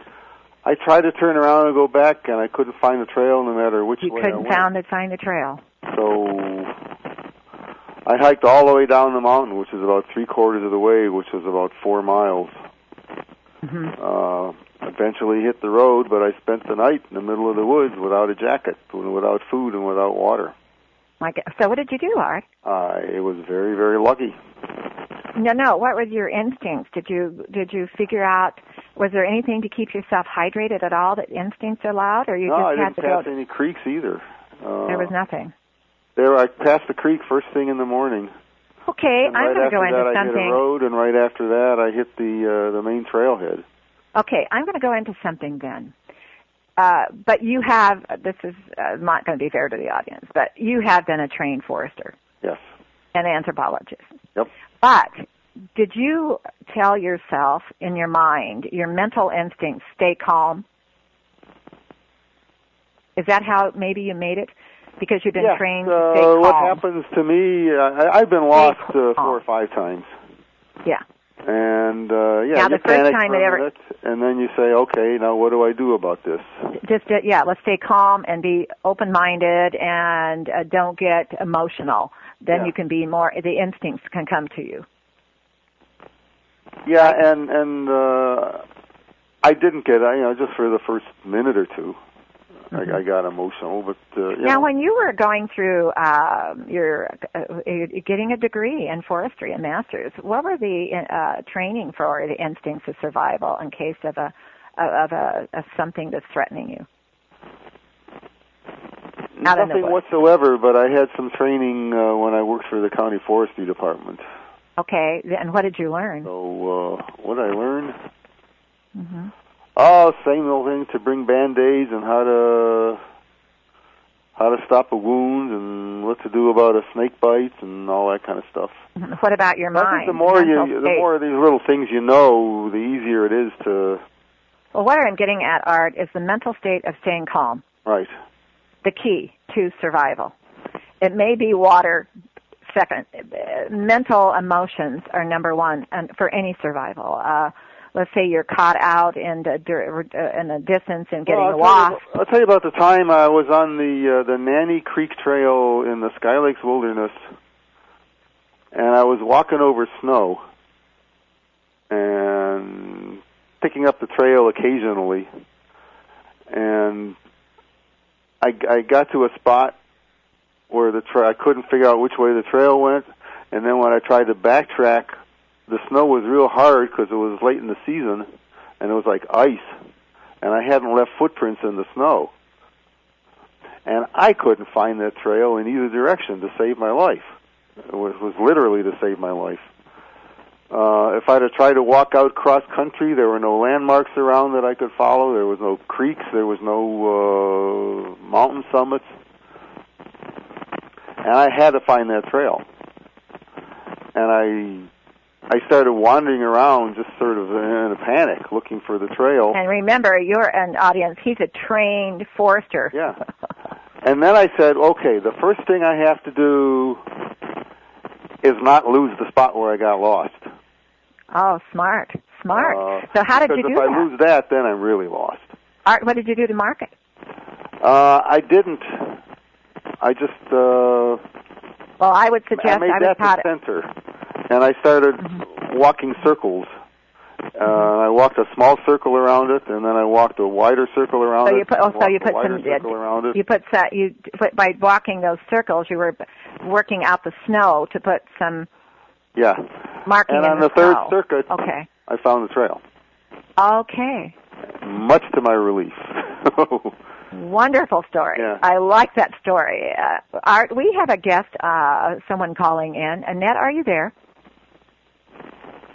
I tried to turn around and go back, and I couldn't find the trail no matter which you way I went. You couldn't found it, find the trail. So I hiked all the way down the mountain, which is about three-quarters of the way, which was about four miles. Mm-hmm. Uh, eventually hit the road, but I spent the night in the middle of the woods without a jacket, without food, and without water. My God. So what did you do, Art? I was very, very lucky. No, no. What were your instincts? Did you did you figure out? Was there anything to keep yourself hydrated at all that instincts allowed, or you no, just I had to go? No, I didn't pass any creeks either. Uh, there was nothing. There, I passed the creek first thing in the morning. Okay, and I'm right going to go into that, something. I hit a road, and right after that, I hit the uh, the main trailhead. Okay, I'm going to go into something then. Uh, but you have, this is uh, not going to be fair to the audience, but you have been a trained forester. Yes. An anthropologist. Yep. But did you tell yourself in your mind, your mental instinct, stay calm? Is that how maybe you made it? Because you've been yes, trained to stay calm. Uh, what happens to me, I, I've been lost uh, four or five times. Yeah. And, uh, yeah, now, the you first panic time for a minute, and then you say, okay, now what do I do about this? Just, uh, yeah, let's stay calm and be open-minded and uh, don't get emotional. Then yeah. you can be more, the instincts can come to you. Yeah, right? and, and uh, I didn't get, you know, just for the first minute or two, mm-hmm. I, I got emotional. But uh, you Now, know. when you were going through uh, your uh, getting a degree in forestry, a master's, what were the uh, training for the instincts of survival in case of a of a of something that's threatening you? Out Nothing whatsoever, but I had some training uh, when I worked for the county forestry department. Okay, and what did you learn? So, uh, what did I learn? Mm-hmm. Oh, same old thing, to bring Band-Aids and how to how to stop a wound and what to do about a snake bite and all that kind of stuff. What about your mind? I think the more you, the more of these little things you know, the easier it is to... Well, what I'm getting at, Art, is the mental state of staying calm. Right. The key to survival. It may be water second. Mental emotions are number one for any survival. Uh Let's say you're caught out in the, in the distance and getting well, lost. I'll tell you about the time I was on the uh, the Nanny Creek Trail in the Sky Lakes Wilderness, and I was walking over snow and picking up the trail occasionally, and I, I got to a spot where the tra- I couldn't figure out which way the trail went, and then when I tried to backtrack, the snow was real hard because it was late in the season, and it was like ice, and I hadn't left footprints in the snow. And I couldn't find that trail in either direction to save my life. It was, was literally to save my life. Uh, if I'd have tried to walk out cross-country, there were no landmarks around that I could follow. There was no creeks. There was no uh, mountain summits. And I had to find that trail. And I... I started wandering around just sort of in a panic, looking for the trail. And remember, you're an audience. He's a trained forester. Yeah. And then I said, okay, the first thing I have to do is not lose the spot where I got lost. Oh, smart, smart. Uh, so how did you do that? Because if I lose that, then I'm really lost. Art, what did you do to mark it? Uh, I didn't. I just... Uh, well, I would suggest I made I that the center. And I started mm-hmm. walking circles. Uh, I walked a small circle around it, and then I walked a wider circle around so you put, it. Oh, so you put some. Circle around it. You put you put, by walking those circles, you were working out the snow to put some. Yeah. Marking and in on the, the third snow. circuit, okay. I found the trail. Okay. Much to my relief. Wonderful story. Yeah. I like that story. Uh, Art, we have a guest, uh, someone calling in. Annette, are you there?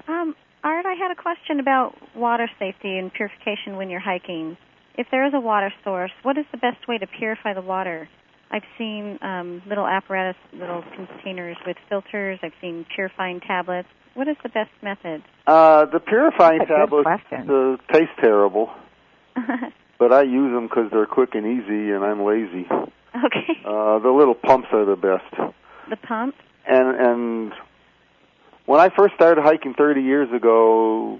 Um, Art, I had a question about water safety and purification when you're hiking. If there is a water source, what is the best way to purify the water? I've seen um, little apparatus, little containers with filters. I've seen purifying tablets. What is the best method? Uh, the purifying tablets uh, taste terrible, but I use them because they're quick and easy, and I'm lazy. Okay. Uh, the little pumps are the best. The pump? And and... When I first started hiking thirty years ago,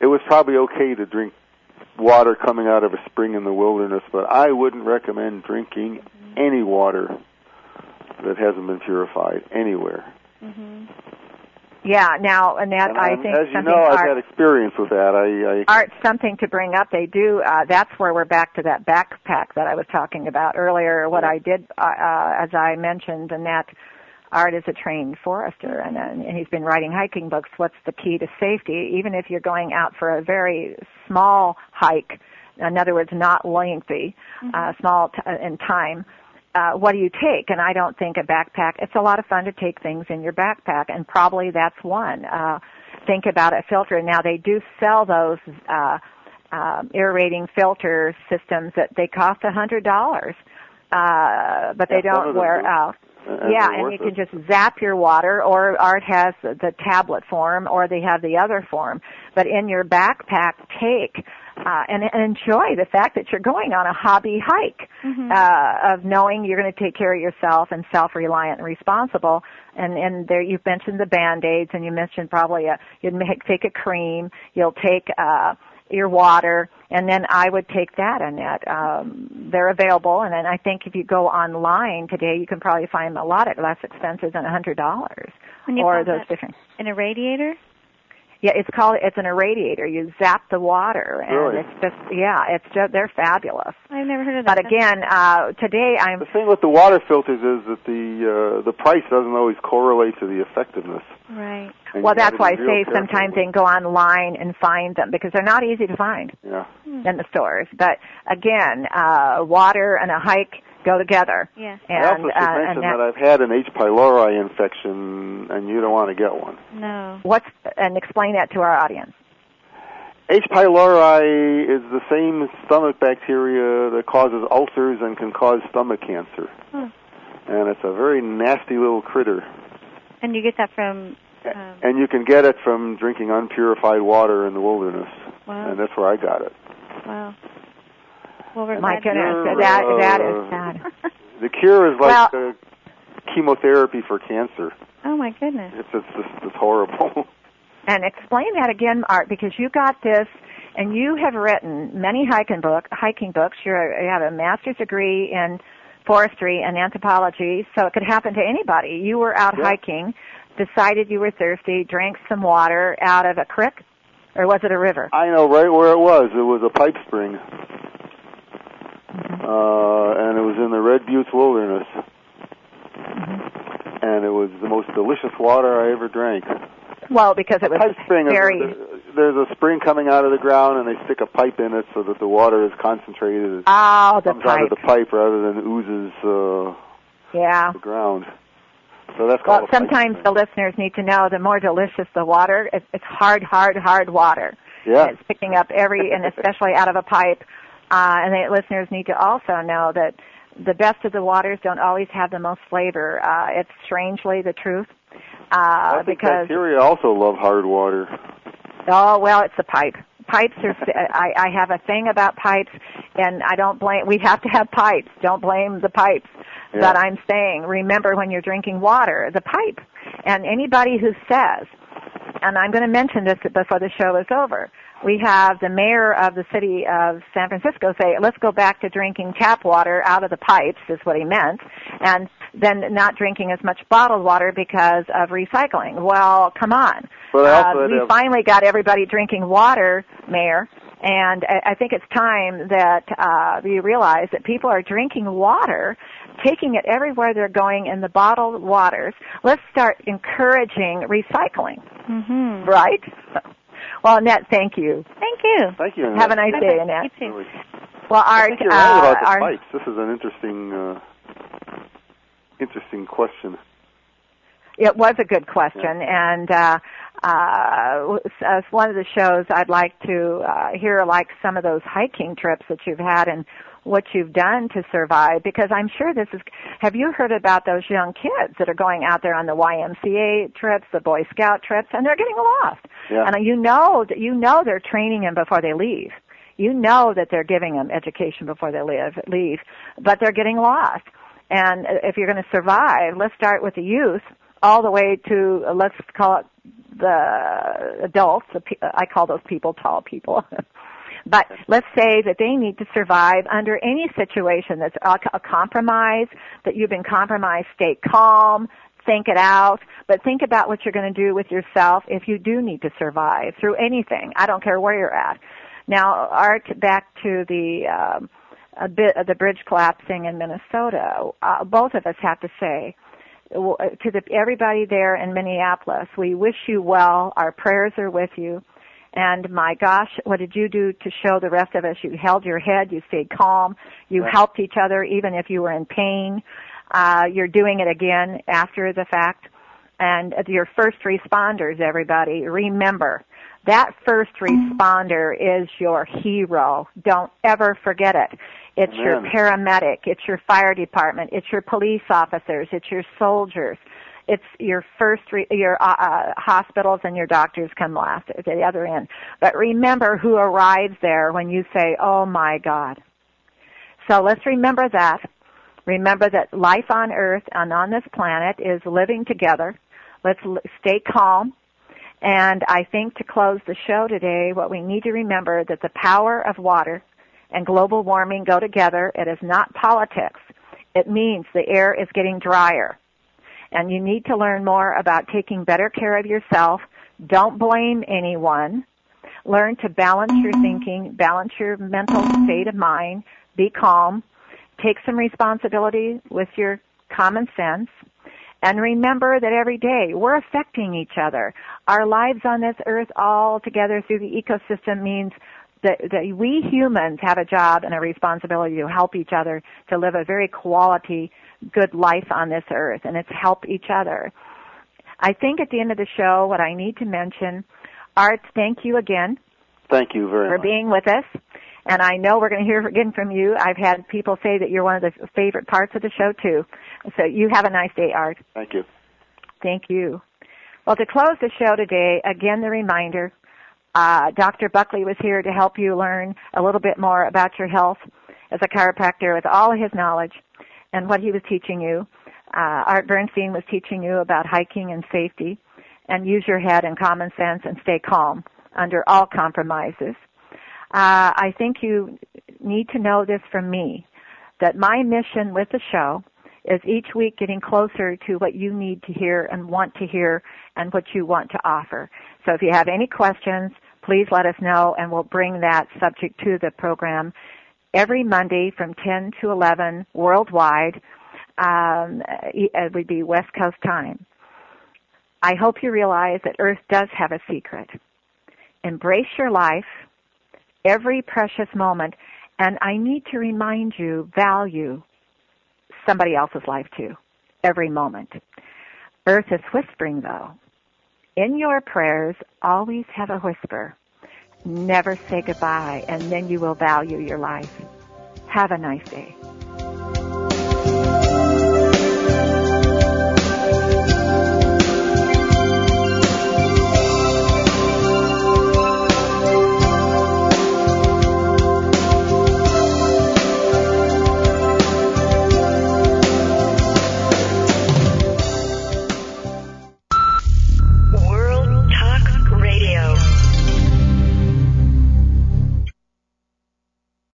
it was probably okay to drink water coming out of a spring in the wilderness, but I wouldn't recommend drinking any water that hasn't been purified anywhere. Mm-hmm. Yeah, now, Annette, and I think as you know, I've Art, had experience with that. I, I, Art, something to bring up. They do. Uh, that's where we're back to that backpack that I was talking about earlier. What yeah. I did, uh, uh, as I mentioned, and that. Art is a trained forester, and, and he's been writing hiking books. What's the key to safety, even if you're going out for a very small hike, in other words, not lengthy, mm-hmm. uh, small t- in time, uh, what do you take? And I don't think a backpack, it's a lot of fun to take things in your backpack, and probably that's one. Uh, think about a filter. Now, they do sell those uh, uh, aerating filter systems that they cost one hundred dollars, uh, but they yeah, don't wear out. And yeah, and you it. can just zap your water, or Art has the tablet form, or they have the other form. But in your backpack, take uh, and, and enjoy the fact that you're going on a hobby hike, mm-hmm. uh, of knowing you're going to take care of yourself and self-reliant and responsible. And, and there, you've mentioned the Band-Aids, and you mentioned probably a, you'd make, take a cream, you'll take, uh, your water, and then I would take that, Annette. Um, they're available, and then I think if you go online today, you can probably find them a lot at less expensive than one hundred dollars. Or those different. An irradiator? Yeah, it's called, it's an irradiator. You zap the water, and really? It's just, yeah, it's just, they're fabulous. I've never heard of that. But again, uh, today I'm... The thing with the water filters is that the uh, the price doesn't always correlate to the effectiveness. Right. And well, that's why I say sometimes they can go online and find them, because they're not easy to find yeah. in the stores. But again, uh, water and a hike go together. Yeah. And, I also should uh, mention that, that I've had an H. pylori infection, and you don't want to get one. No. What's and explain that to our audience. H. pylori is the same stomach bacteria that causes ulcers and can cause stomach cancer, huh. and it's a very nasty little critter. And you get that from. Um... And you can get it from drinking unpurified water in the wilderness, wow. and that's where I got it. Wow. Well, my goodness, cure, that, uh, that is sad. The cure is like well, the chemotherapy for cancer. Oh, my goodness. It's, it's, it's, it's horrible. And explain that again, Art, because you got this, and you have written many hiking, book, hiking books. You're, you have a master's degree in forestry and anthropology, so it could happen to anybody. You were out yeah. hiking, decided you were thirsty, drank some water out of a creek, or was it a river? I know right where it was. It was a pipe spring. Uh, and it was in the Red Buttes Wilderness. Mm-hmm. And it was the most delicious water I ever drank. Well, because it was pipe spring very... Is, there's a spring coming out of the ground, and they stick a pipe in it so that the water is concentrated. Oh, the comes pipe. comes out of the pipe rather than oozes uh, yeah. the ground. So that's well, called sometimes the listeners need to know the more delicious the water, it's, it's hard, hard, hard water. Yeah. And it's picking up every, and especially out of a pipe. Uh, and the listeners need to also know that the best of the waters don't always have the most flavor. Uh, it's strangely the truth. Uh, I think because bacteria also love hard water. Oh, well, it's the pipe. Pipes are, I, I have a thing about pipes, and I don't blame, we have to have pipes. Don't blame the pipes. Yeah. But I'm saying, remember when you're drinking water, the pipe. And anybody who says, and I'm going to mention this before the show is over, we have the mayor of the city of San Francisco say, let's go back to drinking tap water out of the pipes, is what he meant, and then not drinking as much bottled water because of recycling. Well, come on. Well, uh, we have... finally got everybody drinking water, Mayor, and I think it's time that uh, you realize that people are drinking water, taking it everywhere they're going in the bottled waters. Let's start encouraging recycling, mm-hmm. right? Well, Annette, thank you. Thank you. Thank you, Annette. Have a nice Bye-bye. day, Annette. You too. Well, Art, I think you're right about the pipes. This is an interesting, uh, interesting question. It was a good question, yeah. and uh, uh, as one of the shows, I'd like to uh, hear like some of those hiking trips that you've had and what you've done to survive, because I'm sure this is, have you heard about those young kids that are going out there on the Y M C A trips, the Boy Scout trips, and they're getting lost. Yeah. And you know, you know they're training them before they leave. You know that they're giving them education before they live, leave, but they're getting lost. And if you're going to survive, let's start with the youth all the way to, let's call it the adults. I call those people tall people. But let's say that they need to survive under any situation that's a compromise, that you've been compromised. Stay calm, think it out, but think about what you're going to do with yourself if you do need to survive through anything. I don't care where you're at. Now, Art, back to the um, a bit of the bridge collapsing in Minnesota, uh, both of us have to say, to the, everybody there in Minneapolis, we wish you well. Our prayers are with you. And my gosh, what did you do to show the rest of us? You held your head, you stayed calm, you right. helped each other even if you were in pain. Uh, you're doing it again after the fact. And your first responders, everybody, remember, that first responder is your hero. Don't ever forget it. It's Amen. your paramedic, it's your fire department, it's your police officers, it's your soldiers. it's your first, re- your uh, hospitals and your doctors come last at the other end. But remember who arrives there when you say, oh, my God. So let's remember that. Remember that life on Earth and on this planet is living together. Let's l- stay calm. And I think to close the show today, what we need to remember that the power of water and global warming go together. It is not politics. It means the air is getting drier. And you need to learn more about taking better care of yourself. Don't blame anyone. Learn to balance your thinking, balance your mental state of mind, be calm, take some responsibility with your common sense, and remember that every day we're affecting each other. Our lives on this earth all together through the ecosystem means that, that we humans have a job and a responsibility to help each other to live a very quality, good life on this earth, and it's help each other. I think at the end of the show, what I need to mention, Art, thank you again. Thank you very much. For being with us. And I know we're going to hear again from you. I've had people say that you're one of the favorite parts of the show, too. So you have a nice day, Art. Thank you. Thank you. Well, to close the show today, again, the reminder, uh, Doctor Buckley was here to help you learn a little bit more about your health as a chiropractor with all of his knowledge and what he was teaching you. Uh, Art Bernstein was teaching you about hiking and safety, and use your head and common sense and stay calm under all compromises. Uh, I think you need to know this from me, that my mission with the show is each week getting closer to what you need to hear and want to hear and what you want to offer. So if you have any questions, please let us know, and we'll bring that subject to the program every Monday from ten to eleven worldwide. Um, it would be West Coast time. I hope you realize that Earth does have a secret. Embrace your life, every precious moment, and I need to remind you, value somebody else's life too, every moment. Earth is whispering, though. In your prayers, always have a whisper. Never say goodbye, and then you will value your life. Have a nice day.